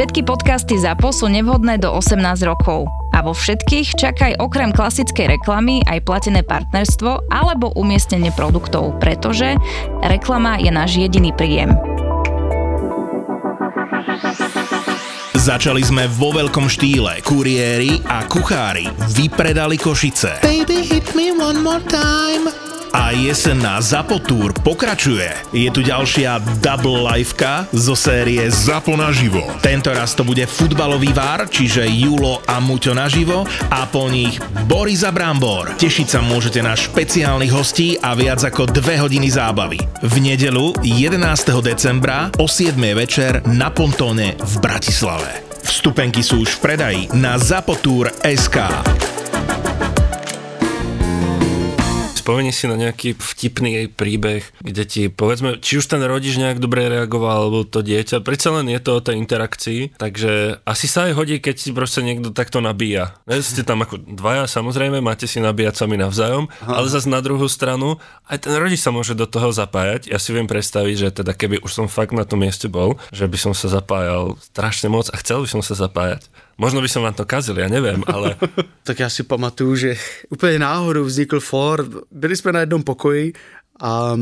Všetky podcasty Zapo sú nevhodné do 18 rokov. A vo všetkých čakaj okrem klasickej reklamy aj platené partnerstvo alebo umiestnenie produktov, pretože reklama je náš jediný príjem. Začali sme vo veľkom štýle. Kuriéri a kuchári vypredali Košice. Baby, hit me one more time. A jesenná Zapo Tour pokračuje. Je tu ďalšia double liveka zo série Zapo naživo. Tentoraz to bude futbalový vár, čiže Julo a Muťo naživo a po nich Boris a Brambor. Tešiť sa môžete na špeciálnych hostí a viac ako 2 hodiny zábavy. V nedeľu 11. decembra o 7. večer na Pontóne v Bratislave. Vstupenky sú už v predaji na zapotur.sk. Spomeni si na nejaký vtipný príbeh, kde ti povedzme, či už ten rodič nejak dobre reagoval, alebo to dieťa. Predsa len je to o tej interakcii, takže asi sa aj hodí, keď si proste niekto takto nabíja. Ne, ste tam ako dvaja, samozrejme, máte si nabíjať sami navzájom, ale zase na druhú stranu aj ten rodič sa môže do toho zapájať. Ja si viem predstaviť, že teda keby už som fakt na tom mieste bol, že by som sa zapájal strašne moc a chcel by som sa zapájať. Možno by som vám to kazil, ja neviem, ale... Tak já si pamatuju, že úplně náhodou vznikl Ford. Byli jsme na jednom pokoji a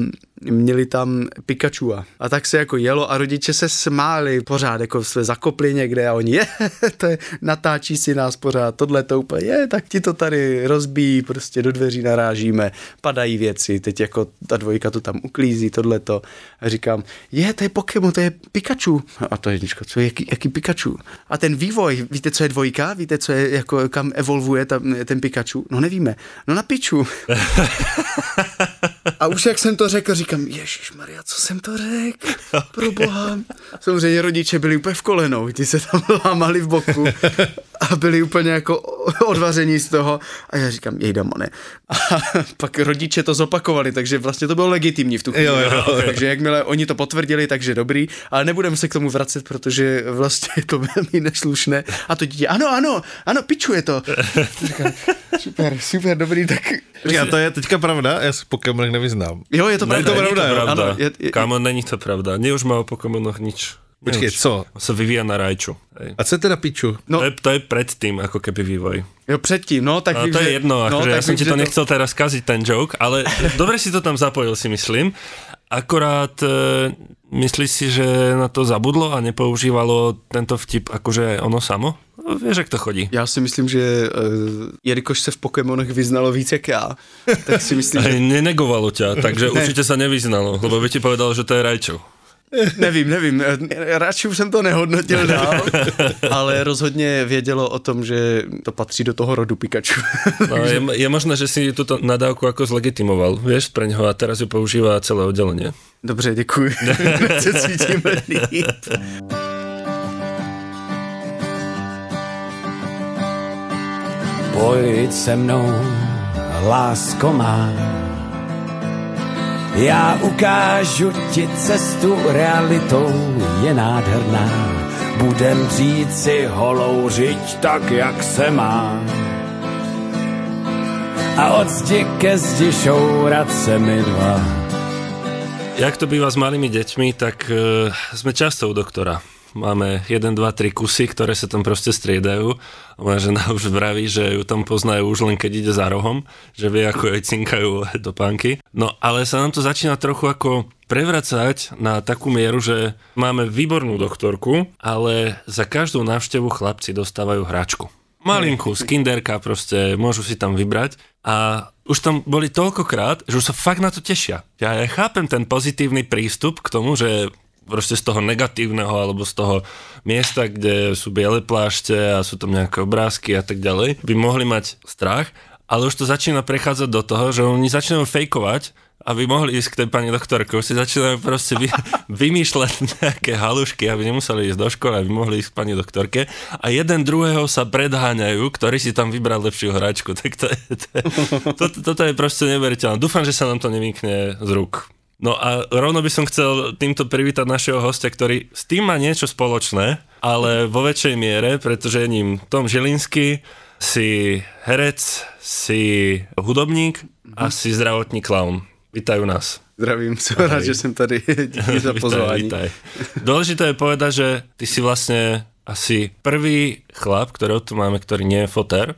měli tam Pikachu a tak se jako jelo a rodiče se smáli pořád, jako se zakopli někde a oni to je, natáčí si nás pořád, tohle to úplně tak ti to tady rozbíjí, prostě do dveří narážíme, padají věci, teď jako ta dvojka to tam uklízí, tohle to a říkám, to je Pokémon, to je Pikachu a to jedničko, co je, jaký Pikachu a ten vývoj, víte, co je dvojka, víte, co je, jako kam evolvuje ten Pikachu, no nevíme, no na piču. A už jak jsem to řekl, říkám, ježišmarja, co jsem to řekl, proboha. Samozřejmě rodiče byli úplně v kolenou, ti se tam lámali v boku a byli úplně jako odvaření z toho a já říkám, jejdamone. A pak rodiče to zopakovali, takže vlastně to bylo legitimní v tu chvíli. Takže jakmile oni to potvrdili, takže dobrý, ale nebudeme se k tomu vracet, protože vlastně je to velmi neslušné. A to dítě, ano, pičuje to. Říkám, super, dobrý, tak... Říkám, to je teďka pravda, já si Pokémonech nevyznám. Jo, je to pravda. Není to pravda. Kámo, není to pravda. Mě už má o Pokémonoch nič. Počkej, co? Se vyvíja na Raichu. A co je teda Pichu? No. To je předtím, jako keby vývoj. Jo, předtím, no tak vím, to je jedno, akože ja som ti to nechcel teraz kaziť, ten joke, ale dobre si to tam zapojil, si myslím. Akorát myslíš si, že na to zabudlo a nepoužívalo tento vtip akože ono samo? Vieš, jak to chodí. Já si myslím, že jelikož se v Pokémonech vyznalo víc jak já, tak si myslím, že... Nenegovalo ťa, takže ne. Určite sa nevyznalo, lebo by ti povedal, že to je Raichu. Nevím, radši už jsem to nehodnotil dál, ale rozhodně vědělo o tom, že to patří do toho rodu Pikachu. No, je možné, že si tuto nadávku jako zlegitimoval, vieš, pre něho a teraz ju používá celé oddělenie. Dobře, děkuji. Se cítíme líp. Pojď se mnou, lásko má. Já ukážu ti cestu, realitou je nádherná. Budem říci holouřiť tak, jak se má. A od zdi ke zdi šourat se mi dva. Jak to býva s malými deťmi, tak jsme často u doktora. Máme 1, 2, 3 kusy, ktoré sa tam proste striedajú. A moja žena už vraví, že ju tam poznajú už len keď ide za rohom, že vie, ako jej cinkajú do pánky. No ale sa nám to začína trochu ako prevracať na takú mieru, že máme výbornú doktorku, ale za každú návštevu chlapci dostávajú hračku. Malinkú, z kinderka proste, môžu si tam vybrať. A už tam boli toľkokrát, že už sa fakt na to tešia. Ja chápem ten pozitívny prístup k tomu, že proste z toho negatívneho, alebo z toho miesta, kde sú biele plášte a sú tam nejaké obrázky a tak ďalej, by mohli mať strach, ale už to začína prechádzať do toho, že oni začínajú fejkovať, aby mohli ísť k tej pani doktorke. Už si začínajú proste vymýšľať nejaké halušky, aby nemuseli ísť do školy, aby mohli ísť k pani doktorke. A jeden druhého sa predháňajú, ktorý si tam vybral lepšiu hračku. Tak toto je proste neveriteľné. Dúfam, že sa nám to nevymkne z rúk. No a rovno by som chcel týmto privítať našeho hostia, ktorý s tým má niečo spoločné, ale vo väčšej miere, pretože je ním Tom Žilinský, si herec, si hudobník a si zdravotní klaun. Vítaj u nás. Zdravím, som rád, že som tady. Díky za pozvání. Vítaj. Dôležité je povedať, že ty si vlastne asi prvý chlap, kterého tu máme, který nie je foter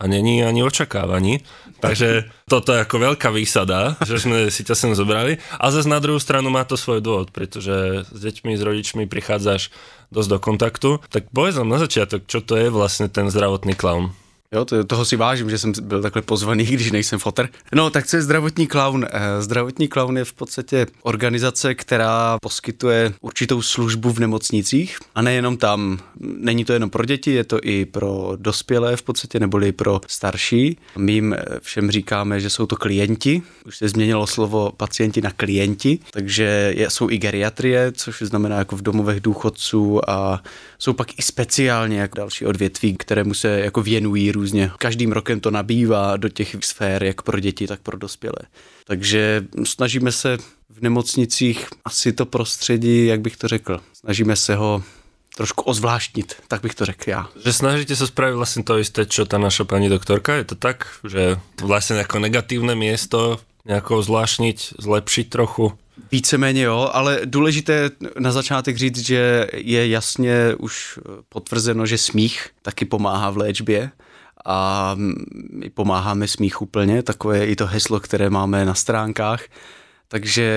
a není ani očakávaný. Takže toto je jako velká výsada, že jsme si tě sem zobrali. A zase na druhou stranu má to svůj důvod, protože s děťmi, s rodičmi přicházíš dost do kontaktu. Tak povedz nám na začátek, čo to je vlastně ten zdravotný klaun. Jo, toho si vážím, že jsem byl takhle pozvaný, když nejsem fotr. No, tak co je zdravotní klaun? Zdravotní klaun je v podstatě organizace, která poskytuje určitou službu v nemocnicích a nejenom tam. Není to jenom pro děti, je to i pro dospělé v podstatě, neboli pro starší. My jim všem říkáme, že jsou to klienti. Už se změnilo slovo pacienti na klienti, takže jsou i geriatrie, což znamená jako v domovech důchodců a jsou pak i speciálně jako další odvětví, kterému se jako věnují různě. Každým rokem to nabývá do těch sfér, jak pro děti, tak pro dospělé. Takže snažíme se v nemocnicích asi to prostředí, jak bych to řekl, snažíme se ho trošku ozvláštnit, tak bych to řekl já. Že snažíte se spravit vlastně to jisté, čo ta naša paní doktorka, je to tak, že vlastně jako negativné město nějakou ozvláštnit, zlepšit trochu? Víceméně jo, ale důležité na začátek říct, že je jasně už potvrzeno, že smích taky pomáhá v léčbě. A my pomáháme smíchu plně, takové je i to heslo, které máme na stránkách, takže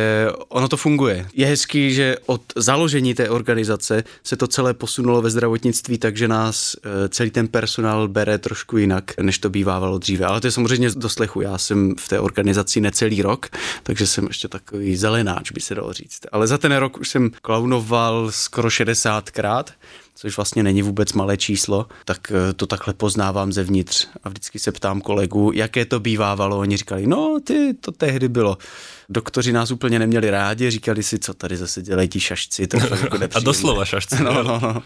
ono to funguje. Je hezký, že od založení té organizace se to celé posunulo ve zdravotnictví, takže nás celý ten personál bere trošku jinak, než to bývávalo dříve. Ale to je samozřejmě z doslechu. Já jsem v té organizaci necelý rok, takže jsem ještě takový zelenáč, by se dalo říct. Ale za ten rok už jsem klaunoval skoro 60krát. Což vlastně není vůbec malé číslo, tak to takhle poznávám zevnitř a vždycky se ptám kolegů, jaké to bývávalo. Oni říkali, no ty, to tehdy bylo. Doktoři nás úplně neměli rádi, říkali si, co tady zase dělají ti šašci. To jako a doslova šašci. No.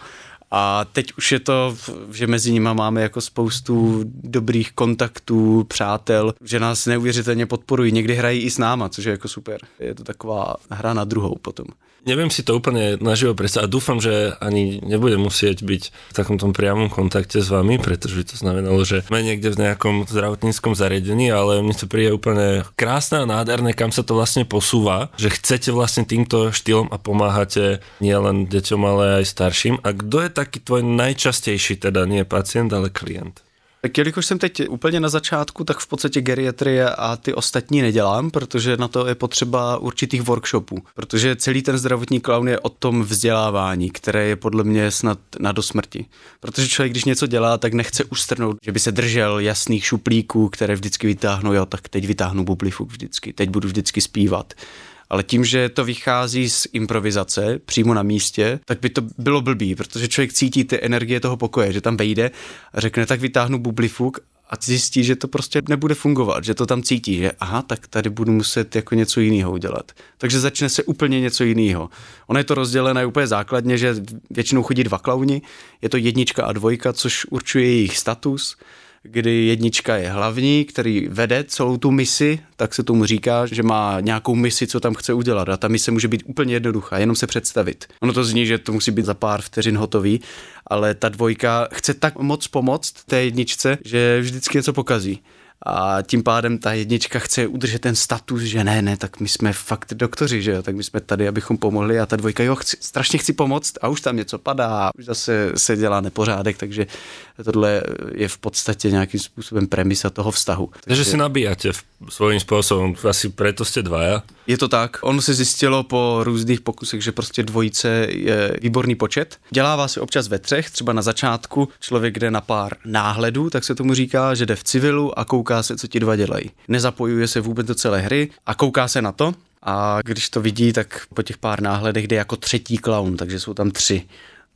A teď už je to, že mezi nima máme jako spoustu dobrých kontaktů, přátel, že nás neuvěřitelně podporují, někdy hrají i s náma, což je jako super. Je to taková hra na druhou potom. Nevím si to úplně naživo představit a doufám, že ani nebude muset být v takom tom priamom kontakte s vámi, protože by to znamenalo, že jsme někde v nějakom zdravotnickém zařízení, ale mně to přijde úplně krásné a nádherné, kam se to vlastně posouvá, že chcete vlastně tímto štýlom a pomáháte nielen dětem, ale i starším. A kdo je taky tvoj nejčastější, teda nie pacient, ale klient? Tak jelikož jsem teď úplně na začátku, tak v podstatě geriatrie a ty ostatní nedělám, protože na to je potřeba určitých workshopů, protože celý ten zdravotní klaun je o tom vzdělávání, které je podle mě snad na dosmrti. Protože člověk, když něco dělá, tak nechce ustrnout, že by se držel jasných šuplíků, které vždycky vytáhnou, jo, tak teď vytáhnu bublifuk vždycky, teď budu vždycky zpívat. Ale tím, že to vychází z improvizace přímo na místě, tak by to bylo blbý, protože člověk cítí ty energie toho pokoje, že tam vejde a řekne, tak vytáhnu bublifuk a zjistí, že to prostě nebude fungovat, že to tam cítí, že aha, tak tady budu muset jako něco jiného udělat. Takže začne se úplně něco jiného. Ono je to rozdělené úplně základně, že většinou chodí dva klauni, je to 1 a 2, což určuje jejich status, kdy 1 je hlavní, který vede celou tu misi, tak se tomu říká, že má nějakou misi, co tam chce udělat. A ta mise může být úplně jednoduchá, jenom se představit. Ono to zní, že to musí být za pár vteřin hotový, ale ta 2 chce tak moc pomoct té 1, že vždycky něco pokazí. A tím pádem ta 1 chce udržet ten status, že ne, tak my jsme fakt doktoři, že jo, tak my jsme tady, abychom pomohli a ta 2, jo, strašně chci pomoct a už tam něco padá, už zase se dělá nepořádek, takže tohle je v podstatě nějakým způsobem premisa toho vztahu. Takže si nabíjate svým způsobem, asi proto jste dvaja. Je to tak, ono se zjistilo po různých pokusech, že prostě 2 je výborný počet. Dělává se občas ve 3, třeba na začátku člověk jde na pár náhledů, tak se tomu říká, že jde v civilu a kouká se, co ti 2 dělají. Nezapojuje se vůbec do celé hry a kouká se na to a když to vidí, tak po těch pár náhledech jde jako 3. klaun, takže jsou tam 3.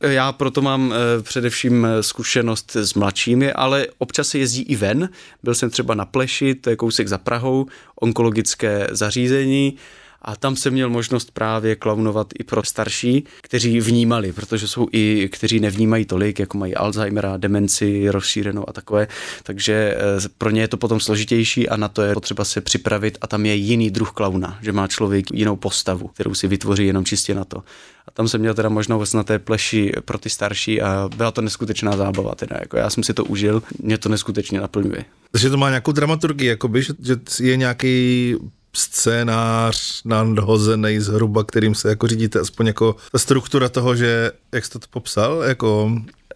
Já proto mám především zkušenost s mladšími, ale občas se jezdí i ven. Byl jsem třeba na Pleši, to je kousek za Prahou, onkologické zařízení a tam jsem měl možnost právě klaunovat i pro starší, kteří vnímali, protože jsou i, kteří nevnímají tolik, jako mají Alzheimera, demenci rozšířenou a takové, takže pro ně je to potom složitější a na to je potřeba se připravit a tam je jiný druh klauna, že má člověk jinou postavu, kterou si vytvoří jenom čistě na to. A tam jsem měl teda možnost na té Pleši pro ty starší a byla to neskutečná zábava teda, jako já jsem si to užil, mě to neskutečně naplňuje. Takže to má nějakou dramaturgii, jakoby, že je nějaký scénář nadhozený zhruba, kterým se jako řídíte, aspoň jako ta struktura toho, že jak jste to popsal, jako...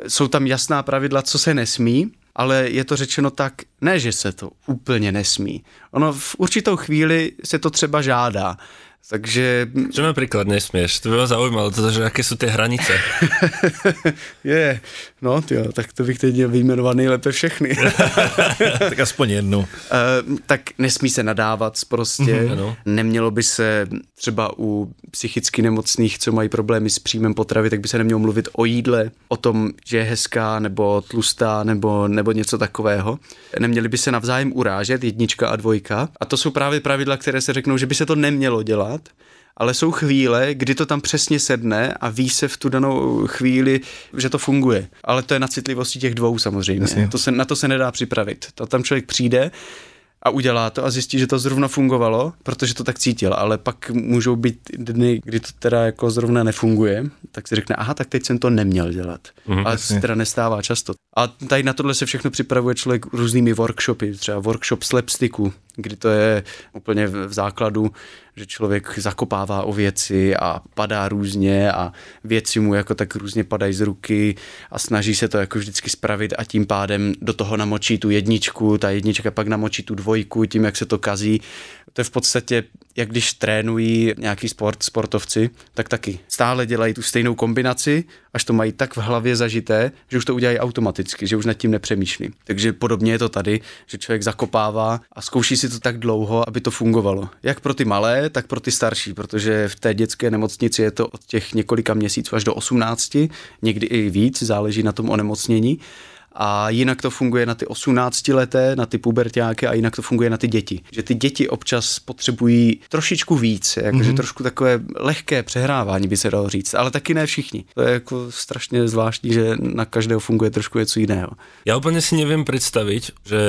Jsou tam jasná pravidla, co se nesmí, ale je to řečeno tak, ne, že se to úplně nesmí. Ono v určitou chvíli se to třeba žádá. Takže... Čo napríklad nesmieš? To by ma zaujímalo, že aké sú tie hranice. Je, no tyjo, tak to bych teď vyjmenoval nejlépe všechny. Tak aspoň jednu. Tak nesmí se nadávat prostě. Ano. Nemělo by se třeba u psychicky nemocných, co mají problémy s příjmem potravy, tak by se nemělo mluvit o jídle, o tom, že je hezká nebo tlustá nebo něco takového. Neměli by se navzájem urážet, 1 a 2. A to jsou právě pravidla, které se řeknou, že by se to nemělo dělat. Ale jsou chvíle, kdy to tam přesně sedne a ví se v tu danou chvíli, že to funguje. Ale to je na citlivosti těch dvou samozřejmě. Na to se nedá připravit. To tam člověk přijde a udělá to a zjistí, že to zrovna fungovalo, protože to tak cítil. Ale pak můžou být dny, kdy to teda jako zrovna nefunguje, tak si řekne, aha, tak teď jsem to neměl dělat. A se teda nestává často. A tady na tohle se všechno připravuje člověk různými workshopy, třeba workshop slapsticku, kdy to je úplně v základu, že člověk zakopává o věci a padá různě a věci mu jako tak různě padají z ruky a snaží se to jako vždycky spravit a tím pádem do toho namočí tu 1, ta 1 pak namočí tu 2, tím jak se to kazí. To je v podstatě, jak když trénují nějaký sportovci, tak taky stále dělají tu stejnou kombinaci, až to mají tak v hlavě zažité, že už to udělají automaticky, že už nad tím nepřemýšlí. Takže podobně je to tady, že člověk zakopává a zkouší si to tak dlouho, aby to fungovalo. Jak pro ty malé, tak pro ty starší, protože v té dětské nemocnici je to od těch několika měsíců až do 18, někdy i víc, záleží na tom onemocnění. A jinak to funguje na ty 18leté, na ty puberťáky a jinak to funguje na ty děti. Že ty děti občas potřebují trošičku víc, jakože trošku takové lehké přehrávání by se dalo říct, ale taky ne všichni. To je jako strašně zvláštní, že na každého funguje trošku něco jiného. Já úplně si nevím představit, že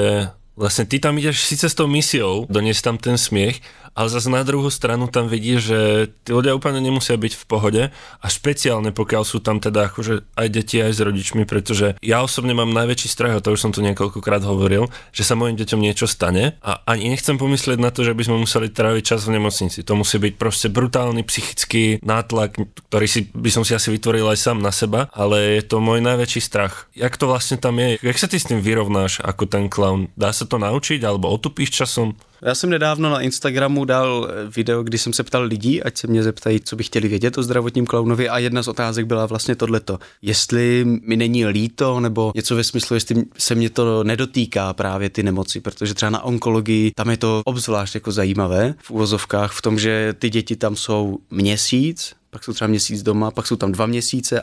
vlastně ty tam jdeš sice s tou misiou, doniesť tam ten smiech, ale zase na druhou stranu tam vidíš, že tí ľudia úplne nemusia byť v pohode a špeciálne pokiaľ sú tam teda akože aj deti aj s rodičmi, pretože ja osobne mám najväčší strach, a to už som tu niekoľkokrát hovoril, že sa mojim deťom niečo stane a ani nechcem pomyslieť na to, že by sme museli tráviť čas v nemocnici. To musí byť proste brutálny psychický nátlak, ktorý by som si asi vytvoril aj sám na seba, ale je to môj najväčší strach. Jak to vlastne tam je? Jak sa ty s tým vyrovnáš ako ten klaun? Dá sa to naučiť alebo otupíš časom? Já jsem nedávno na Instagramu dal video, kdy jsem se ptal lidí, ať se mě zeptají, co by chtěli vědět o zdravotním klaunovi a jedna z otázek byla vlastně tohleto. Jestli mi není líto nebo něco ve smyslu, jestli se mě to nedotýká právě ty nemoci, protože třeba na onkologii tam je to obzvlášť jako zajímavé v uvozovkách v tom, že ty děti tam jsou měsíc, pak jsou třeba měsíc doma, pak jsou tam 2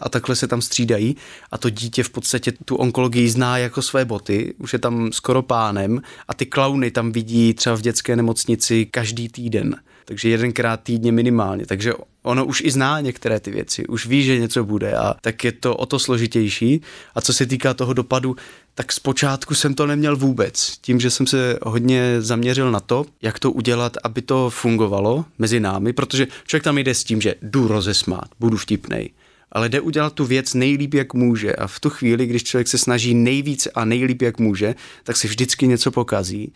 a takhle se tam střídají a to dítě v podstatě tu onkologii zná jako své boty, už je tam skoro pánem a ty klauny tam vidí třeba v dětské nemocnici každý týden, takže 1krát týdně minimálně, takže ono už i zná některé ty věci, už ví, že něco bude a tak je to o to složitější. A co se týká toho dopadu, tak zpočátku jsem to neměl vůbec. Tím, že jsem se hodně zaměřil na to, jak to udělat, aby to fungovalo mezi námi, protože člověk tam jde s tím, že jdu rozesmát, budu vtipnej, ale jde udělat tu věc nejlíp, jak může a v tu chvíli, když člověk se snaží nejvíc a nejlíp, jak může, tak si vždycky něco pokazí.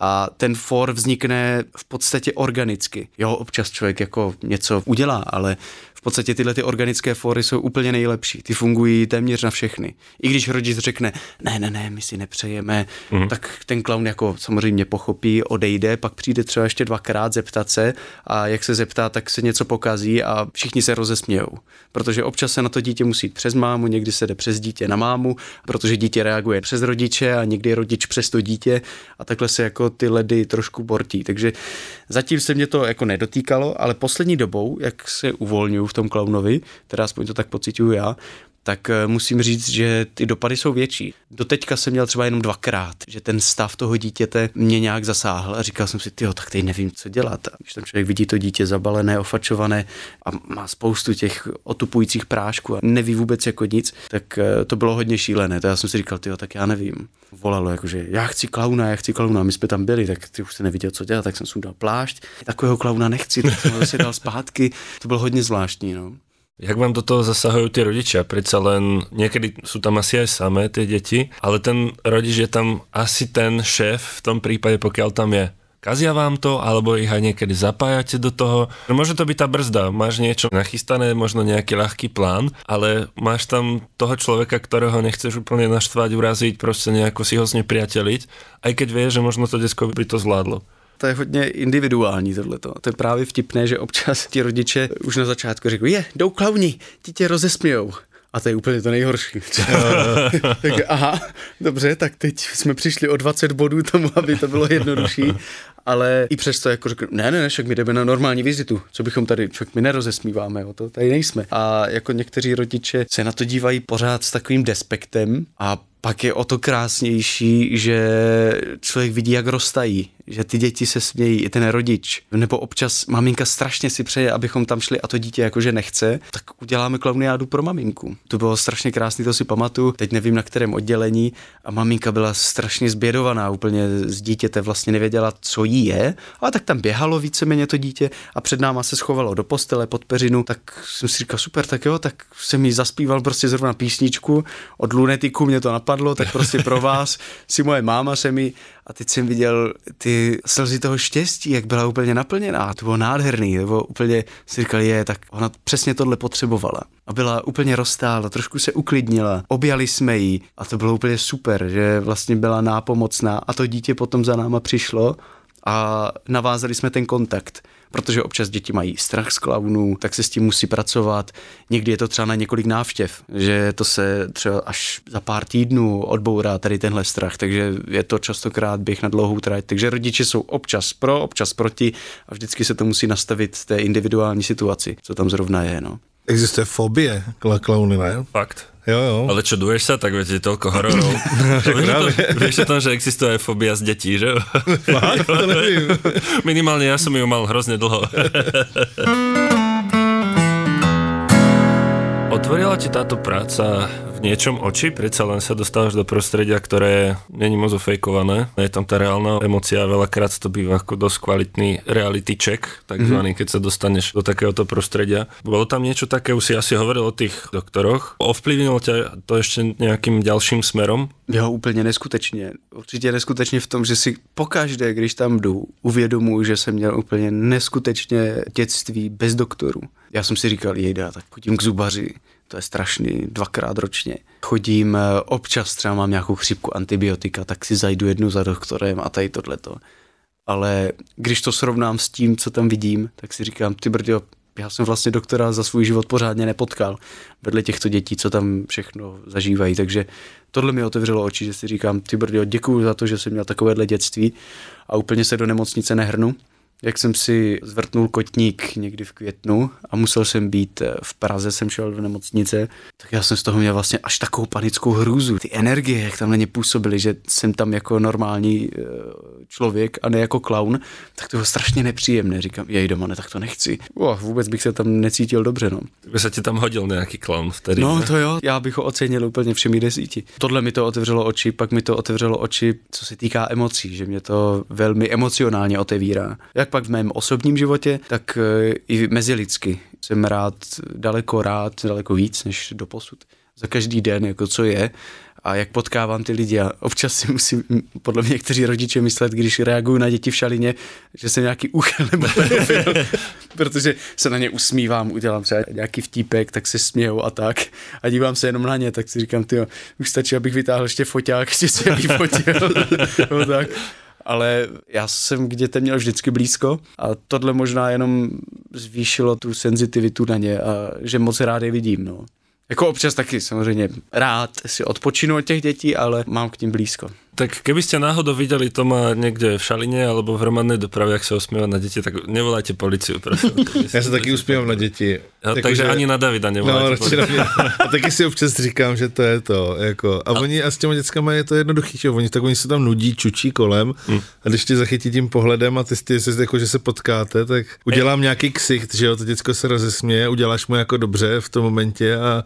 A ten for vznikne v podstatě organicky. Jo, občas člověk jako něco udělá, ale v podstatě tyhle ty organické fory jsou úplně nejlepší. Ty fungují téměř na všechny. I když rodič řekne, ne, my si nepřejeme, tak ten klaun jako samozřejmě pochopí, odejde, pak přijde třeba ještě 2krát zeptat se a jak se zeptá, tak se něco pokazí a všichni se rozesmějou. Protože občas se na to dítě musí jít přes mámu, někdy se jde přes dítě na mámu, protože dítě reaguje přes rodiče a někdy rodič přes to dítě a takhle se jako ty ledy trošku bortí. Takže zatím se mě to jako nedotýkalo, ale poslední dobou, jak se uvolňuju v tom klaunovi, teda aspoň to tak pociťuju já, tak musím říct, že ty dopady jsou větší. Doteďka jsem měl třeba jenom 2krát, že ten stav toho dítěte mě nějak zasáhl a říkal jsem si, tyjo, tak teď nevím, co dělat. A když tam člověk vidí to dítě zabalené, ofačované a má spoustu těch otupujících prášků a neví vůbec jako nic, tak to bylo hodně šílené. To já jsem si říkal, tyjo, tak já nevím. Volalo jakože, já chci klauna, my jsme tam byli, tak ty už jste neviděl, co dělat, tak jsem sundal plášť. Takového klauna nechci, tak jsem ho zase dal zpátky. To bylo hodně zvláštní, no. Jak vám do toho zasahujú tí rodičia? Predsa len niekedy sú tam asi aj samé tie deti, ale ten rodič je tam asi ten šéf v tom prípade, pokiaľ tam je. Kazia vám to, alebo ich aj niekedy zapájate do toho. Môže to byť tá brzda, máš niečo nachystané, možno nejaký ľahký plán, ale máš tam toho človeka, ktorého nechceš úplne naštvať, uraziť, proste nejako si ho znepriateliť, aj keď vieš, že možno to decko by to zvládlo. To je hodně individuální tohleto. To je právě vtipné, že občas ti rodiče už na začátku řeknou, jdou klauni, ti tě rozesmějou. A to je úplně to nejhorší. Tak, aha, dobře, tak teď jsme přišli o 20 bodů tomu, aby to bylo jednodušší. Ale i přesto jako řeknu, ne, však my jdeme na normální vizitu, co bychom tady, však my nerozesmíváme, jo, to tady nejsme. A jako někteří rodiče se na to dívají pořád s takovým despektem a pak je o to krásnější, že člověk vidí, jak rostají, že ty děti se smějí, i ten rodič. Nebo občas maminka strašně si přeje, abychom tam šli a to dítě jakože nechce, tak uděláme klauniádu pro maminku. To bylo strašně krásný, to si pamatuju, teď nevím na kterém oddělení a maminka byla strašně zbědovaná úplně z dítěte, vlastně nevěděla, co jí je, ale tak tam běhalo víceméně to dítě a před náma se schovalo do postele pod peřinu, tak jsem si říkal, super, tak jo, tak jsem jí zaspíval prostě zrovna písničku od Lunetiku, mě to napadlo, tak prostě pro vás si moje máma se mi. A teď jsem viděl ty slzy toho štěstí, jak byla úplně naplněná. To bylo nádherný, to bylo úplně, si říkal, tak ona přesně tohle potřebovala. A byla úplně roztála, trošku se uklidnila, objali jsme ji a to bylo úplně super, že vlastně byla nápomocná a to dítě potom za náma přišlo a navázali jsme ten kontakt. Protože občas děti mají strach z klaunů, tak se s tím musí pracovat. Někdy je to třeba na několik návštěv, že to se třeba až za pár týdnů odbourá tady tenhle strach, takže je to častokrát běh na dlouhou trať. Takže rodiče jsou občas pro, občas proti a vždycky se to musí nastavit v té individuální situaci, co tam zrovna je. No. Existuje fobie klauny, ne? Fakt. Jo. Ale čo, duješ sa, tak viete, toľko hororov. Vieš o tom, že existuje aj fobia z detí, že? Fakt? To nevím. Minimálne ja som ju mal hrozne dlho. Otvorila ti táto práca v niečom oči? Predsa len sa dostávaš do prostredia, ktoré není moc ofejkované. Je tam tá reálna emócia, veľakrát to býva ako dosť kvalitný reality check, takzvaný, keď sa dostaneš do takéhoto prostredia. Bolo tam niečo také, už si asi hovoril o tých doktoroch. Ovplyvnilo ťa to ešte nejakým ďalším smerom? Jo, úplně neskutečně. Určitě neskutečně v tom, že si pokaždé, když tam jdu, uvědomuji, že jsem měl úplně neskutečně dětství bez doktorů. Já jsem si říkal, tak chodím k zubaři, to je strašný, 2krát ročně. Chodím, občas třeba mám nějakou chřipku, antibiotika, tak si zajdu jednu za doktorem a tady tohleto. Ale když to srovnám s tím, co tam vidím, tak si říkám, ty brďo, já jsem vlastně doktora za svůj život pořádně nepotkal vedle těchto dětí, co tam všechno zažívají, takže tohle mi otevřelo oči, že si říkám, ty brdio, děkuju za to, že jsem měl takovéhle dětství a úplně se do nemocnice nehrnu. Jak jsem si zvrtnul kotník někdy v květnu a musel jsem být v Praze, jsem šel do nemocnice, tak já jsem z toho měl vlastně až takovou panickou hrůzu. Ty energie, jak tam na ně působily, že jsem tam jako normální člověk a ne jako klaun, tak to bylo strašně nepříjemné. Říkám, doma, ne, tak to nechci. Vůbec bych se tam necítil dobře, no. By se ti tam hodil nějaký klaun vtedy. No ne? To jo, já bych ho ocenil úplně všemi 10. Tohle mi to otevřelo oči, pak mi to otevřelo oči, co se týká emocí, že mě to velmi emocionálně otevírá. Pak v mém osobním životě, tak i mezilidsky. Jsem rád, daleko víc než doposud. Za každý den, jako co je a jak potkávám ty lidi. A občas si musím, podle mě někteří rodiče, myslet, když reaguju na děti v šalině, že jsem nějaký úchyl nebo protože se na ně usmívám, udělám třeba nějaký vtípek, tak se smějou a tak. A dívám se jenom na ně, tak si říkám, už stačí, abych vytáhl ještě foťák, ještě se vyfotil. No tak. Ale já jsem k dětem měl vždycky blízko a tohle možná jenom zvýšilo tu senzitivitu na ně a že moc rád je vidím, no. Jako občas taky samozřejmě rád si odpočinu od těch dětí, ale mám k ním blízko. Tak keby ste náhodou videli Toma niekde v šaline alebo v hromadnej doprave, ak sa usmieva na deti, tak nevolajte policiu, prosím. Ja sa taky usmievam na deti. No, takže ani na Davida nevolajte policiu. A taky si občas říkám, že to je to. Jako. A oni, a s těma dětskama je to jednoduchý, že oni se tam nudí, čučí kolem a když tě zachytí tím pohledem a ty se jako, že se potkáte, tak udělám nějaký ksicht, že jo, to děcko se rozesměje, uděláš mu jako dobře v tom momentě a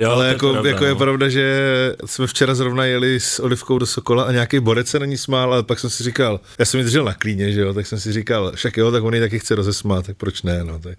Jo, ale jako, pravda, jako je pravda, že jsme včera zrovna jeli s Olivkou do Sokola a nějaký borec se na ní smál, ale pak jsem si říkal, já jsem ji držel na klíně, že jo, tak jsem si říkal, však jo, tak on ji taky chce rozesmát, tak proč ne, no. Tak.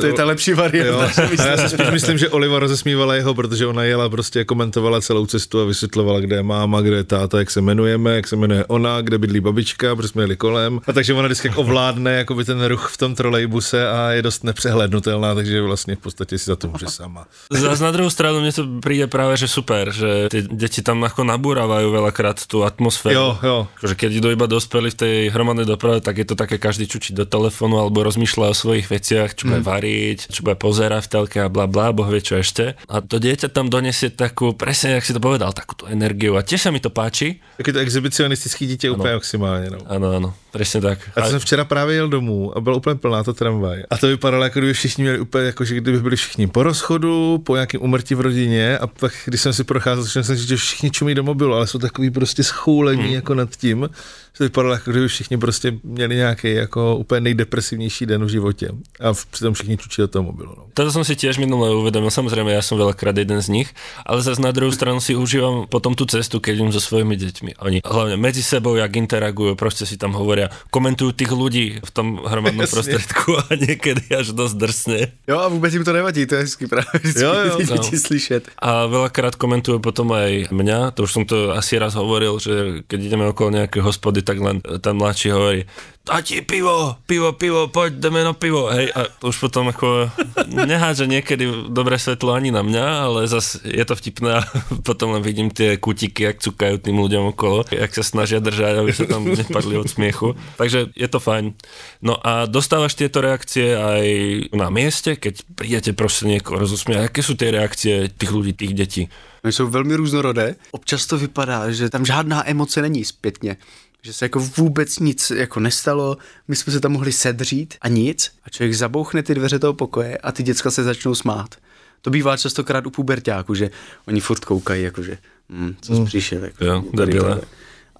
To je ta lepší varianta. Já si spíš myslím, že Oliva rozesmívala jeho, protože ona jela prostě, komentovala celou cestu a vysvětlovala, kde je máma, kde je táta, jak se jmenujeme, jak se jmenuje ona, kde bydlí babička, protože jsme jeli kolem. A takže ona vždycky ovládne jakoby ten ruch v tom trolejbuse a je dost nepřehlednutelná, takže vlastně v podstatě si za to může sama. Zas na druhou stranu mně to přijde právě že super, že ty děti tam jako nabúravajú veľakrát tu atmosféru. Jo, jo. Akože keď idú iba dospelí v tej hromadnej doprave, tak je to také každý čučí do telefonu alebo rozmýšľa o svojich veciach, čo bude variť, čo bude pozerať v telke a bla bla, boh vie čo ešte. A to dieťa tam donesie takú, presne jak si to povedal, takú tú energiu a tiež sa mi to páči. Taky to exhibicionistické dítě úplně maximálně, no. Ano, ano, přesně tak. A já jsem včera právě jel domů a byla úplně plná to tramvaj. A to vypadalo, jako kdyby všichni měli úplně, jako že kdyby byli všichni po rozchodu, po nějakém úmrtí v rodině a pak, když jsem si procházel, jsem si říct, že všichni čumí do mobilu, ale jsou takový prostě schůlení jako nad tím, že to vypadalo, jako kdyby všichni prostě měli nějaký jako úplně nejdepresivnější den v životě a přitom všichni čučí do toho mobilu. No. To jsem si těž minule uvědomil, samozřejmě já jsem velakrát jeden z nich, ale zase na druhou stranu si užívám potom tu cestu, keď jim so svojimi dětmi. Oni hlavně mezi sebou, jak interagují, prostě si tam hovoria, komentují těch lidí v tom hromadnom prostředku a někdy až dost drsně. Jo, a vůbec jim to nevadí, to je hezky právě děti slyšet. A velakrát komentují potom aj mňa, to už jsem to asi raz hovoril, že keď ideme okolo nějaké hospody, tak len ten mladší hovorí, tati, pivo, pojď, jdeme na pivo, hej, a to už potom jako neháže někdy dobré světlo ani na mě, ale zas je to vtipné a potom vidím ty kutiky, jak cukají tým lidem okolo, jak se snaží držet, aby se tam nepadli od smiechu, takže je to fajn. No a dostáváš tyto reakcie aj na místě, keď přijdete prostě někoho rozosmět, jaké jsou ty reakcie těch lidí, těch dětí? Oni jsou velmi různorodé, občas to vypadá, že tam žádná emoce není zpětně. Že se jako vůbec nic jako nestalo, my jsme se tam mohli sedřít a nic. A člověk zabouchne ty dveře toho pokoje a ty děcka se začnou smát. To bývá častokrát u puberťáku, že oni furt koukají, jakože, co jsi přišel. Jako, jo, debile.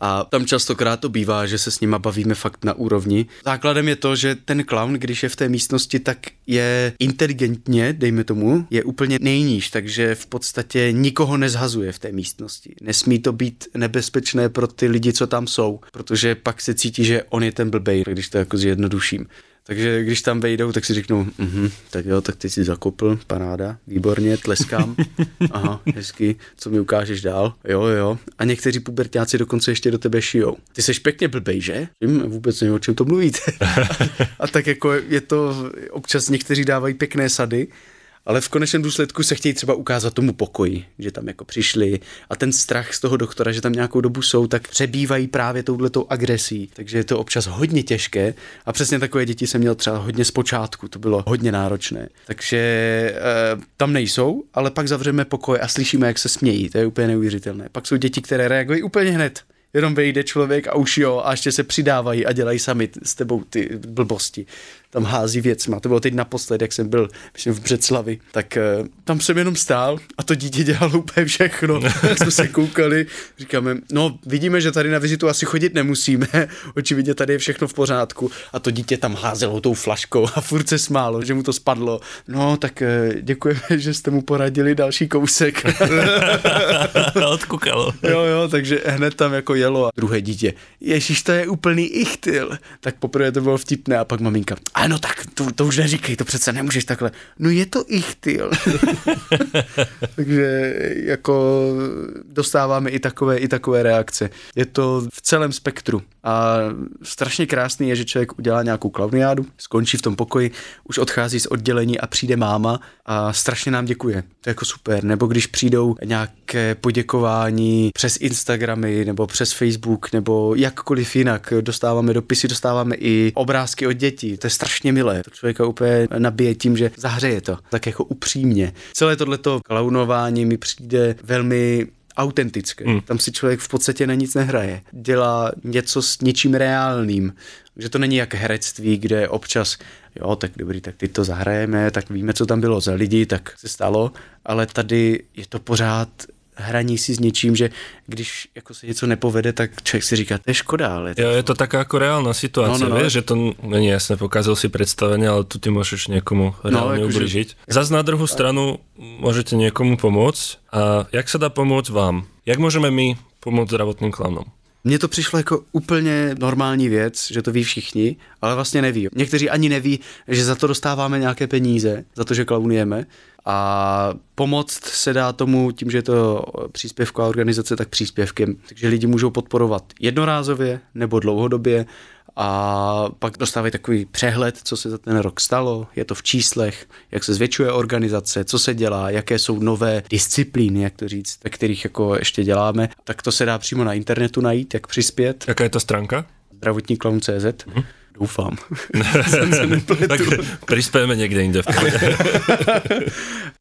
A tam častokrát to bývá, že se s nima bavíme fakt na úrovni. Základem je to, že ten klaun, když je v té místnosti, tak je inteligentně, dejme tomu, je úplně nejníž, takže v podstatě nikoho nezhazuje v té místnosti. Nesmí to být nebezpečné pro ty lidi, co tam jsou, protože pak se cítí, že on je ten blbej, když to jako zjednoduším. Takže když tam vejdou, tak si řeknou, tak jo, tak ty jsi zakopl, paráda, výborně, tleskám, aha, hezky, co mi ukážeš dál, jo, a někteří puberťáci dokonce ještě do tebe šijou. Ty seš pěkně blbej, že? Vůbec nevím, o čem to mluvíte. A tak jako je to, občas někteří dávají pěkné sady, ale v konečném důsledku se chtějí třeba ukázat tomu pokoji, že tam jako přišli a ten strach z toho doktora, že tam nějakou dobu jsou, tak přebývají právě touhletou agresí, takže je to občas hodně těžké a přesně takové děti jsem měl třeba hodně zpočátku, to bylo hodně náročné, takže tam nejsou, ale pak zavřeme pokoje a slyšíme, jak se smějí, to je úplně neuvěřitelné, pak jsou děti, které reagují úplně hned. Jenom vejde člověk a už jo, a ještě se přidávají a dělají sami s tebou ty blbosti. Tam hází věcma. To bylo teď naposled, jak jsem byl v Břeclavi. Tak tam jsem jenom stál a to dítě dělalo úplně všechno. Jsme se koukali, říkáme, no vidíme, že tady na vizitu asi chodit nemusíme. Očividně tady je všechno v pořádku. A to dítě tam házelo tou flaškou a furt se smálo, že mu to spadlo. No tak děkujeme, že jste mu poradili další kousek. Odkukalo. Jo, takže hned tam jako jelo a druhé dítě. Ježíš, to je úplný ichtyl. Tak poprvé to bylo vtipné a pak maminka. Ano, tak to už neříkej, to přece nemůžeš takhle. No je to ichtyl. Takže jako dostáváme i takové reakce. Je to v celém spektru. A strašně krásný je, že člověk udělá nějakou klauniádu, skončí v tom pokoji, už odchází z oddělení a přijde máma a strašně nám děkuje. To je jako super. Nebo když přijdou nějaké poděkování přes Instagramy nebo přes Facebook nebo jakkoliv jinak, dostáváme dopisy, dostáváme i obrázky od dětí. To je strašně milé. To člověka úplně nabije tím, že zahřeje to. Tak jako upřímně. Celé tohleto klaunování mi přijde velmi autentické. Tam si člověk v podstatě na nic nehraje. Dělá něco s něčím reálným. Že to není jak herectví, kde občas, jo, tak dobrý, tak teď to zahrajeme, tak víme, co tam bylo za lidi, tak se stalo, ale tady je to pořád hraní si s něčím, že když jako se něco nepovede, tak člověk si říká, to je škoda. Ale jo, je to taká jako reálna situace, no. Že to není jasné, pokazil si představení, ale tu ty můžeš někomu reálně ublížit. Že... Zas na druhou stranu můžete někomu pomoct. A jak se dá pomoct vám? Jak můžeme my pomoct zdravotným klaunům? Mně to přišlo jako úplně normální věc, že to ví všichni, ale vlastně neví. Někteří ani neví, že za to dostáváme nějaké peníze, za to, že klaunujeme. A pomoct se dá tomu tím, že je to příspěvková organizace, tak příspěvkem. Takže lidi můžou podporovat jednorázově nebo dlouhodobě a pak dostávají takový přehled, co se za ten rok stalo, je to v číslech, jak se zvětšuje organizace, co se dělá, jaké jsou nové disciplíny, jak to říct, ve kterých jako ještě děláme. Tak to se dá přímo na internetu najít, jak přispět. Jaká je ta stránka? zdravotníklaun.cz. Mm-hmm. Doufám. Tak přispějeme někde jinde.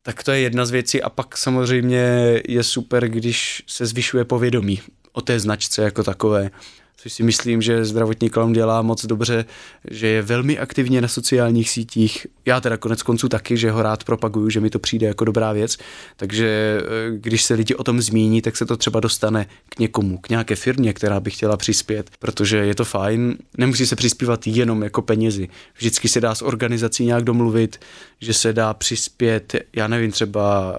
Tak to je jedna z věcí a pak samozřejmě je super, když se zvyšuje povědomí o té značce jako takové. Což si myslím, že zdravotní klaun dělá moc dobře, že je velmi aktivně na sociálních sítích. Já teda konec konců taky, že ho rád propaguju, že mi to přijde jako dobrá věc. Takže když se lidi o tom zmíní, tak se to třeba dostane k někomu, k nějaké firmě, která by chtěla přispět, protože je to fajn. Nemusí se přispívat jenom jako penězi. Vždycky se dá s organizací nějak domluvit, že se dá přispět, já nevím, třeba...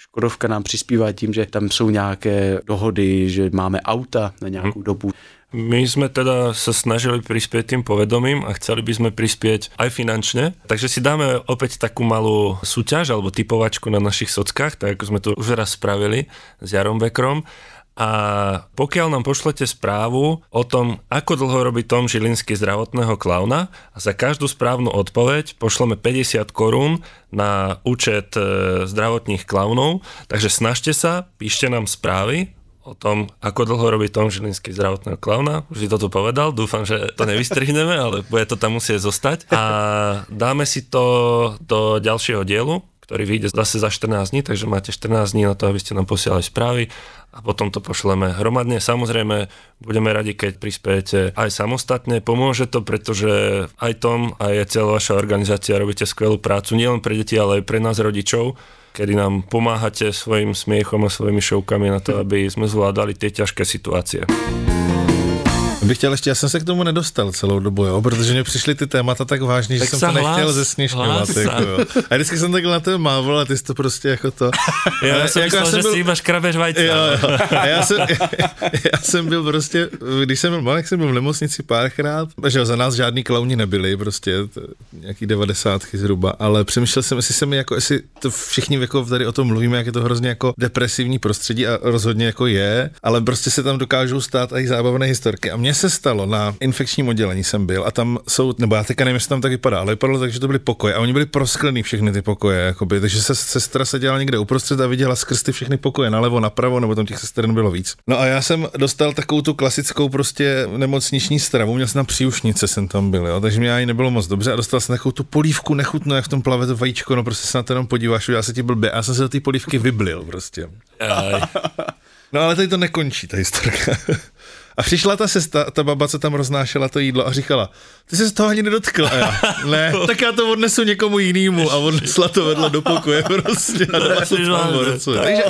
Škodovka nám přispívá tím, že tam jsou nějaké dohody, že máme auta na nějakou dobu. My jsme teda se snažili přispět tím povedomím a chceli bychom přispět aj finančně, takže si dáme opět takovou malou súťaž alebo typovačku na našich sockách, tak jako jsme to už raz spravili s Jarom Vekrom. A pokiaľ nám pošlete správu o tom, ako dlho robí Tom Žilinský zdravotného klauna a za každú správnu odpoveď pošleme 50 korún na účet zdravotných klaunov, takže snažte sa, píšte nám správy o tom, ako dlho robí Tom Žilinský zdravotného klauna. Už si to tu povedal, dúfam, že to nevystrihneme, ale bude to tam musieť zostať. A dáme si to do ďalšieho dielu, ktorý vyjde zase za 14 dní, takže máte 14 dní na to, aby ste nám posielali správy. A potom to pošleme hromadne. Samozrejme, budeme radi, keď prispiejete aj samostatne. Pomôže to, pretože aj Tom, aj celá vaša organizácia robíte skvelú prácu, nielen pre deti, ale aj pre nás rodičov, kedy nám pomáhate svojim smiechom a svojimi šoukami na to, aby sme zvládali tie ťažké situácie. Bych chtěl ještě, já jsem se k tomu nedostal celou dobu, jo, protože mě přišly ty témata tak vážně, že jsem to nechtěl zesměšňovat. Jako, a vždycky jsem takhle na to mával, a ty jsi to prostě jako to. Jo, já jsem myslel, že si jí máš kraběž vajce. Já jsem byl prostě, když jsem byl malý, jsem byl v nemocnici párkrát, že jo, za nás žádný klauni nebyli, prostě nějaký 90 zhruba, ale přemýšlel jsem, jestli to všichni jako tady o tom mluvíme, jak je to hrozně jako depresivní prostředí a rozhodně jako je, ale prostě se tam dokážou stát i zábavné historky. A mně se stalo, na infekčním oddělení jsem byl a tam jsou, nebo já teďka nevím, jestli tam tak vypadá, ale vypadalo tak, že to byly pokoje a oni byli prosklený všechny ty pokoje, jakoby, takže se sestra seděla někde uprostřed a viděla skrz ty všechny pokoje nalevo, napravo, nebo tam těch sestern bylo víc. No a já jsem dostal takovou tu klasickou prostě nemocniční stravu, měl jsem tam příušnice, jsem tam byl, jo, takže mě ani nebylo moc dobře a dostal jsem takovou tu polívku nechutnou, jak v tom plave to vajíčko, no prostě se na to jenom podíváš, já se ti blbě, já jsem se do té polívky vyblil prostě. No ale tady to nekončí, ta historka. A přišla ta sestra, ta baba, co tam roznášela to jídlo a říkala, ty se z toho ani nedotkl. A já, ne, tak já to odnesu někomu jinému a odnesla to vedle do pokoje prostě a doma se tam odnesuje. Takže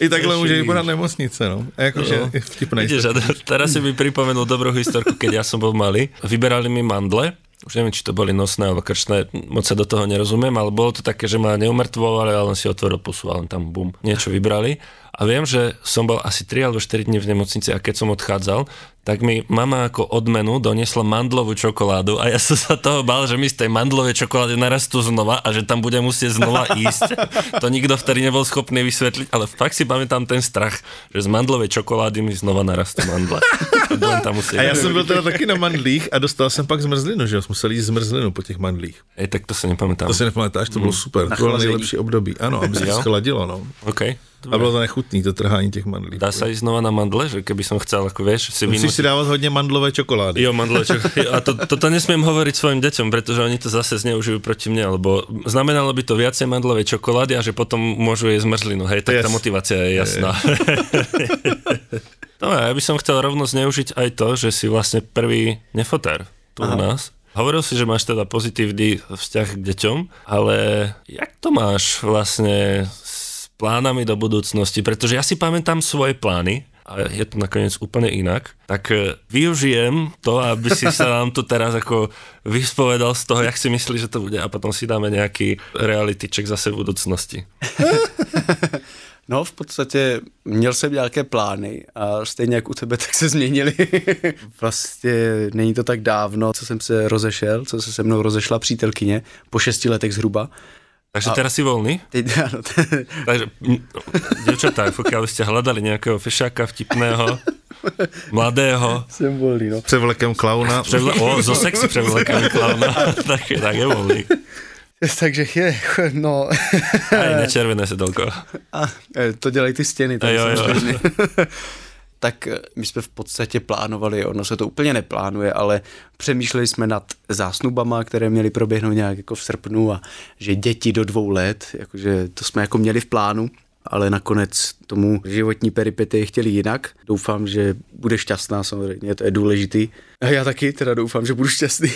i takhle může vypadat nemocnice, no. A jakože je vtipnej. Teda si mi připomenul dobrou historku, keď já jsem byl malý. Vyberali mi mandle. Už neviem, či to boli nosné alebo krčné, moc sa do toho nerozumiem, ale bolo to také, že ma neumrtvovali, ale len si otvoril pusu a len tam bum, niečo vybrali. A viem, že som bol asi 3 alebo 4 dní v nemocnici a keď som odchádzal, tak mi mama ako odmenu doniesla mandlovú čokoládu a ja som sa toho bál, že mi z tej mandlovej čokolády narastú znova a že tam budem musieť znova ísť. To nikto vtedy nebol schopný vysvetliť, ale fakt si pamätám ten strach, že z mandlovej čokolády mi znova narastú mandle. A ja som bol teda taky na mandlích a dostal som pak zmrzlinu, že som musel ísť zmrzlinu po tých mandlích. Ej, tak to sa nepamätám. To si nepamätáš, to bolo super, to bolo najlepšie období. Áno, aby si to schladilo, no. Okay. A bylo to nechutný, to trhání těch mandlí. Dá se jít znova na mandle, že keby som chcel, ako vieš, si vymotiť. Musíš si dávat hodně mandlové čokolády. Jo, mandlové čokolády. A to nesmím hovoriť svojim deťom, pretože oni to zase zneužijú proti mne, lebo znamenalo by to viacej mandlové čokolády a že potom môžu jesť zmrzlinu, hej, tak yes. Tá motivácia je jasná. No a ja by som chcel rovno zneužiť aj to, že si vlastne prvý nefotér tu u nás. Hovoril si, že máš teda pozitívny vzťah k deťom, ale jak to máš vlastne plánami do budúcnosti, pretože ja si pamätám svoje plány a je to nakoniec úplne inak, tak využijem to, aby si sa nám tu teraz ako vyspovedal z toho, jak si myslíš, že to bude a potom si dáme nejaký reality check zase v budúcnosti. No, v podstatě měl jsem nějaké plány a stejně jak u tebe, tak se změnily. Vlastně není to tak dávno, co jsem se rozešel, co se mnou rozešla přítelkyně, po 6 letech zhruba. Takže teraz si volný? Teď, ano. Takže, děvčata, pokud jste hledali nějakého fešáka vtipného, mladého. Jsem volný, no. Převlekem klauna. Zo sexy převlekem klauna. tak je volný. Takže je, no. A nečervené sedlko. A to dělají ty stěny. Tam jo. Tak my jsme v podstatě plánovali, ono se to úplně neplánuje, ale přemýšleli jsme nad zásnubama, které měly proběhnout nějak jako v srpnu a že děti do 2 let, jakože to jsme jako měli v plánu, ale nakonec tomu životní peripetie chtěli jinak. Doufám, že bude šťastná samozřejmě, to je důležitý. A já taky teda doufám, že budu šťastný.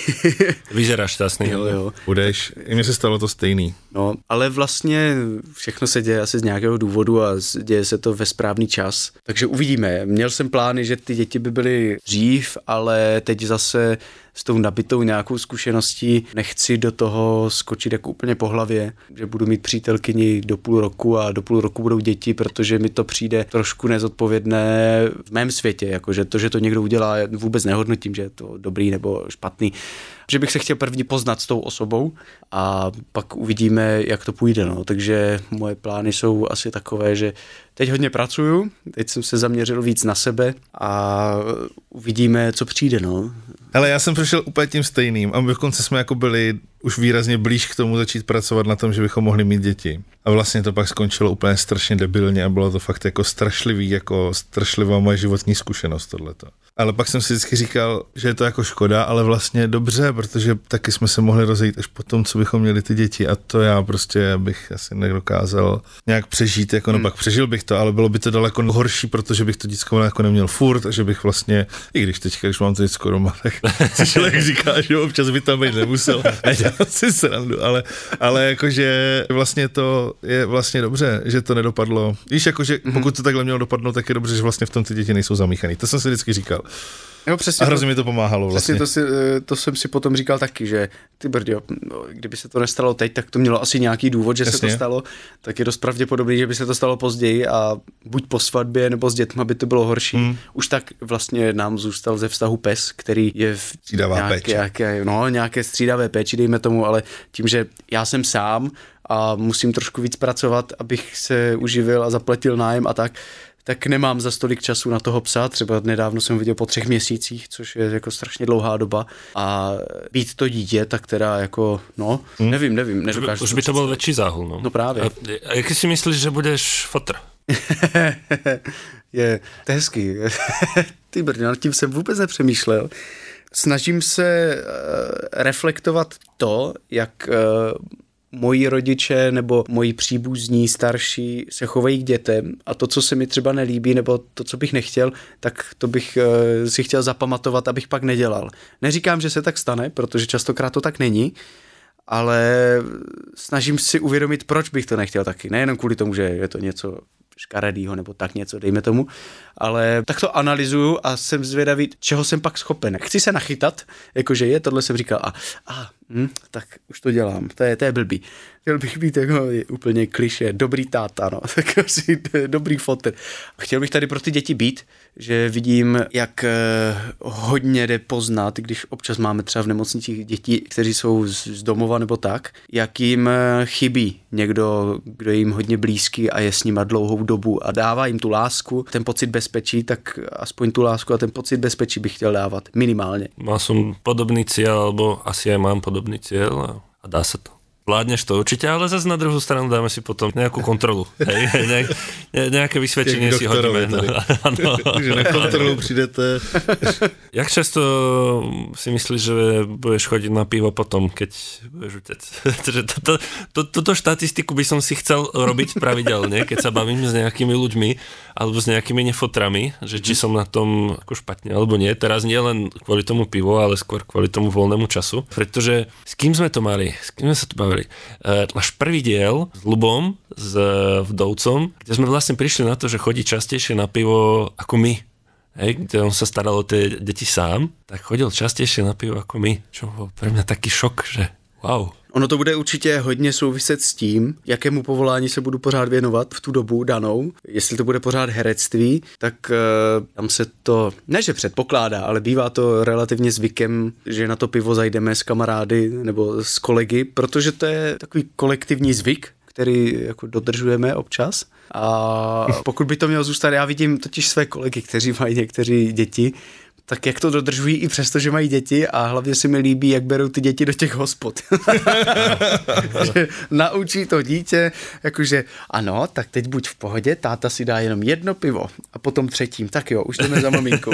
Vyžeráš šťastný. Jo. Budeš, i mně se stalo to stejný. No, ale vlastně všechno se děje asi z nějakého důvodu a děje se to ve správný čas. Takže uvidíme. Měl jsem plány, že ty děti by byly dřív, ale teď zase s tou nabitou nějakou zkušeností nechci do toho skočit jako úplně po hlavě, že budu mít přítelkyni do 0,5 roku a do 0,5 roku budou děti, protože mi to přijde trošku nezodpovědné v mém světě, jakože to, že to někdo udělá, vůbec nehodnotím, že je to dobrý nebo špatný. Že bych se chtěl první poznat s tou osobou a pak uvidíme, jak to půjde. No. Takže moje plány jsou asi takové, že teď hodně pracuju, teď jsem se zaměřil víc na sebe a uvidíme, co přijde. No. Hele, já jsem přišel úplně tím stejným a my v konce jsme jako byli už výrazně blíž k tomu začít pracovat na tom, že bychom mohli mít děti. A vlastně to pak skončilo úplně strašně debilně a bylo to fakt jako strašlivý, jako strašlivá moje životní zkušenost tohleto. Ale pak jsem si vždycky říkal, že je to jako škoda, ale vlastně dobře, protože taky jsme se mohli rozejít až po tom, co bychom měli ty děti a to já prostě bych asi nedokázal nějak přežít, jako no pak přežil bych to, ale bylo by to daleko horší, protože bych to dítko jako neměl furt a že bych vlastně, i když teďka, když mám to dítko doma, tak se člověk říká, že občas by tam být nemusel a dělal si srandu, ale jakože vlastně to je vlastně dobře, že to nedopadlo. Víš, jakože pokud to takhle mělo dopadnout, tak je dobře, že vlastně v tom ty děti nejsou zamíchaný. To jsem si vždycky říkal. Jo, přesně, a hrozně mi to pomáhalo vlastně. To jsem si potom říkal taky, že ty brďo, no, kdyby se to nestalo teď, tak to mělo asi nějaký důvod, že se to stalo, tak je dost pravděpodobný, že by se to stalo později a buď po svatbě nebo s dětma by to bylo horší. Už tak vlastně nám zůstal ze vztahu pes, který je v nějaké střídavé péči, dejme tomu, ale tím, že já jsem sám a musím trošku víc pracovat, abych se uživil a zaplatil nájem a tak nemám za tolik času na toho psa, třeba nedávno jsem ho viděl po 3 měsících, což je jako strašně dlouhá doba a být to dítě, tak teda jako, no, nevím. Už by to byl větší záhul, no. No právě. A jak si myslíš, že budeš fotr? Je, to je hezký. Ty brně, nad tím jsem vůbec nepřemýšlel. Snažím se reflektovat to, jak moji rodiče nebo moji příbuzní starší se chovají k dětem a to, co se mi třeba nelíbí nebo to, co bych nechtěl, tak to bych si chtěl zapamatovat, abych pak nedělal. Neříkám, že se tak stane, protože častokrát to tak není, ale snažím si uvědomit, proč bych to nechtěl taky. Nejenom kvůli tomu, že je to něco škaredýho nebo tak něco, dejme tomu, ale tak to analyzuju a jsem zvědavý, čeho jsem pak schopen. Chci se nachytat, jakože je, tohle jsem říkal tak už to dělám, to je blbý. Chtěl bych být jako úplně klišé, dobrý táta, no, tak asi dobrý fotr. Chtěl bych tady pro ty děti být, že vidím, jak hodně jde poznat, když občas máme třeba v nemocnicích děti, kteří jsou z domova nebo tak, jak jim chybí někdo, kdo je jim hodně blízký a je s nima dlouhou dobu a dává jim tu lásku, ten pocit bezpečí, tak aspoň tu lásku a ten pocit bezpečí bych chtěl dávat, minimálně. Mal jsem podobný cíl, alebo asi já mám podobný cíl a dá se to. Vládneš to určitě, ale zase na druhou stranu dáme si potom nějakou kontrolu. Hej, nějaké vysvědčení si hodíme. No. Takže na kontrolu přijdete. Jak často si myslíš, že budeš chodit na pivo potom, keď budeš utec? Tuto štatistiku by som si chcel robiť pravidelne, keď sa bavím s nejakými ľuďmi alebo s nejakými nefotrami, že či som na tom ako špatne alebo nie. Teraz nie len kvôli tomu pivu, ale skôr kvôli tomu voľnému času. Pretože s kým sme to mali? S kým sme sa to bavili? Náš prvý diel s Lubom, s Vdovcom, kde sme vlastne prišli na to, že chodí častejšie na pivo ako my. Hej, kde on sa staral o tie deti sám, tak chodil častejšie na pivo ako my. Čo bol pre mňa taký šok, že wow. Ono to bude určitě hodně souviset s tím, jakému povolání se budu pořád věnovat v tu dobu danou. Jestli to bude pořád herectví, tak tam se to, ne že předpokládá, ale bývá to relativně zvykem, že na to pivo zajdeme s kamarády nebo s kolegy, protože to je takový kolektivní zvyk, který jako dodržujeme občas. A pokud by to mělo zůstat, já vidím totiž své kolegy, kteří mají někteří děti, tak jak to dodržují i přesto, že mají děti, a hlavně se mi líbí, jak berou ty děti do těch hospod. Naučí to dítě, jakože ano, tak teď buď v pohodě, táta si dá jenom jedno pivo a potom třetím, tak jo, už jdeme za maminkou.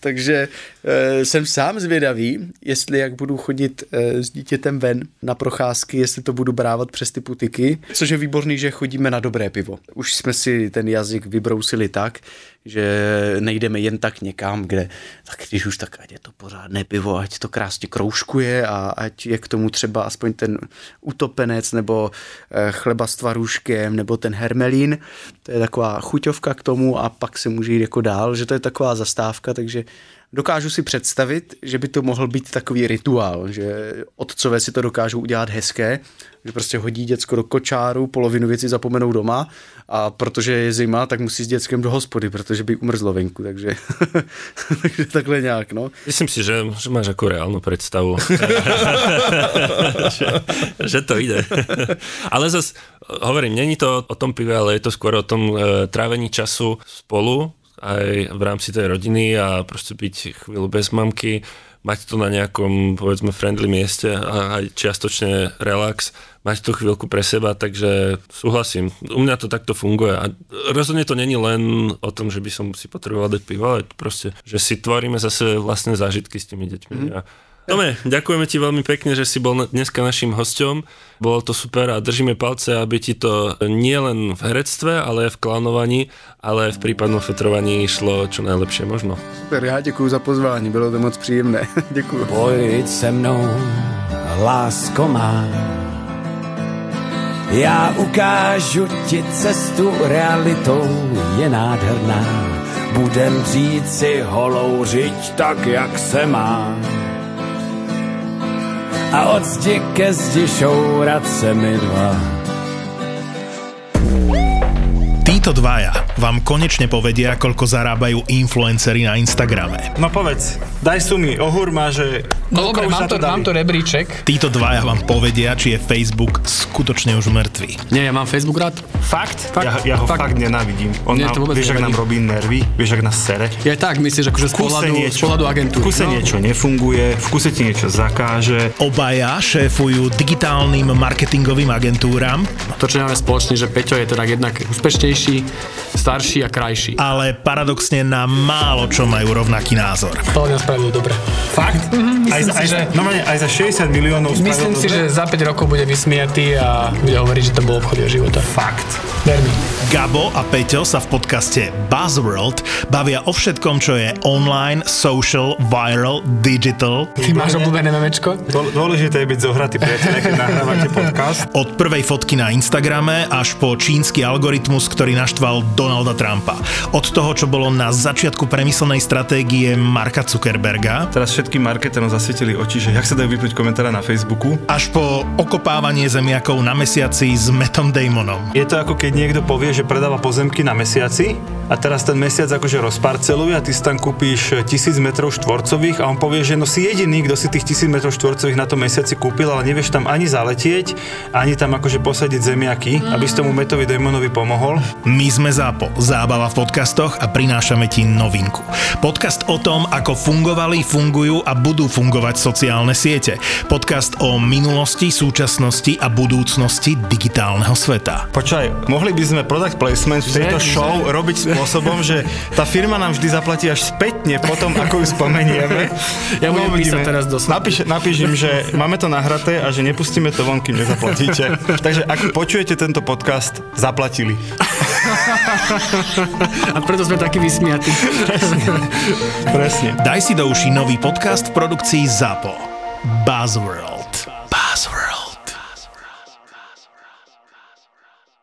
Takže jsem sám zvědavý, jestli jak budu chodit s dítětem ven na procházky, jestli to budu brávat přes ty putiky, což je výborný, že chodíme na dobré pivo. Už jsme si ten jazyk vybrousili tak, že nejdeme jen tak někam, kde, tak když už, tak ať je to pořádné pivo, ať to krásně kroužkuje a ať je k tomu třeba aspoň ten utopenec nebo chleba s tvarůžkem nebo ten hermelín, to je taková chuťovka k tomu, a pak se může jít jako dál, že to je taková zastávka, takže dokážu si představit, že by to mohl být takový rituál, že otcové si to dokážou udělat hezké, že prostě hodí děcko do kočáru, polovinu věcí zapomenou doma, a protože je zima, tak musí s děckem do hospody, protože by umrzlo venku, takže, takže takhle nějak, no. Myslím si, že máš jako reálnou představu, že to jde. Ale zase, hovorím, není to o tom pive, ale je to skoro o tom trávení času spolu, aj v rámci tej rodiny, a proste byť chvíľu bez mamky, mať to na nejakom, povedzme, friendly mieste a aj čiastočne relax, mať tú chvíľku pre seba, takže súhlasím. U mňa to takto funguje a rozhodne to není len o tom, že by som si potreboval dať pivo, ale proste, že si tvoríme zase vlastné zážitky s tými deťmi. Tome, ďakujeme ti veľmi pekne, že si bol dneska naším hosťom. Bolo to super a držíme palce, aby ti to nie len v herectve, ale v klánovaní, ale v prípadnom fetrovaní šlo čo najlepšie možno. Super, já děkuju za pozvání, bylo to moc příjemné. Děkuju. Pojď se mnou, lásko má. Já ukážu ti cestu, realitou je nádherná. Budem říci holou řiď tak, jak se má. A od zdi ke zdi šourat se my dva. Títo dvaja vám konečne povedia, koľko zarábajú influenceri na Instagrame. No povedz, daj sumy, ohurma, že... No dobre, mám to rebríček. Títo dvaja vám povedia, či je Facebook skutočne už mŕtvy. Nie, ja mám Facebook rád. Fakt? Ja ho fakt nenávidím. Vieš, ak nám robí nervy, vieš, ak nás sere. Ja tak myslíš, akože z pohľadu agentúry. V kuse niečo nefunguje, v kuse ti niečo zakáže. Obaja šéfujú digitálnym marketingovým agentúram. To, čo máme spoločne, že Peťo je teda jednak úspešnejší, starší a krajší. Ale paradoxne na málo čo majú rovnaký názor. To len spravilo dobre. Fakt? Aj za 60 miliónov spravilo dobre? Myslím si, že za 5 rokov bude vysmiatý a bude hovoriť, že to bol obchod života. Fakt. Vermi. Gabo a Peťo sa v podcaste Buzzworld bavia o všetkom, čo je online, social, viral, digital. Ty máš obľúbené memečko? Dôležité je byť zohratý, priateľe, keď nahrávate podcast. Od prvej fotky na Instagrame až po čínsky algoritmus, ktorý naštval Donalda Trumpa. Od toho, čo bolo na začiatku premyslenej stratégie Marka Zuckerberga. Teraz všetkým marketérom zasvietili oči, že jak sa dajú vypnúť komentára na Facebooku. Až po okopávanie zemiakov na mesiaci s Mattom Damonom. Je to ako keď niekto povie, že predáva pozemky na mesiaci a teraz ten mesiac akože rozparceluje a ty si tam kúpíš 1000 metrov štvorcových a on povie, že no si jediný, kto si tých 1000 metrov štvorcových na tom mesiaci kúpil, ale nevieš tam ani zaletieť, ani tam akože posadiť zemiaky, aby si tomu Mattovi Damonovi pomohol. My sme Zapo, zábava v podcastoch, a prinášame ti novinku. Podcast o tom, ako fungovali, fungujú a budú fungovať sociálne siete. Podcast o minulosti, súčasnosti a budúcnosti digitálneho sveta. Počkaj, mohli by sme product placement v tejto show robiť spôsobom, že tá firma nám vždy zaplatí až spätne potom, ako ju spomenieme. Ja budem písať teraz do smrti. Napíšim, že máme to nahraté a že nepustíme to von, kým nezaplatíte. Takže ak počujete tento podcast, zaplatili. A preto sme takí vysmiatí. Presne. Presne. Daj si do uší nový podcast v produkcii Zapo. Buzzworld.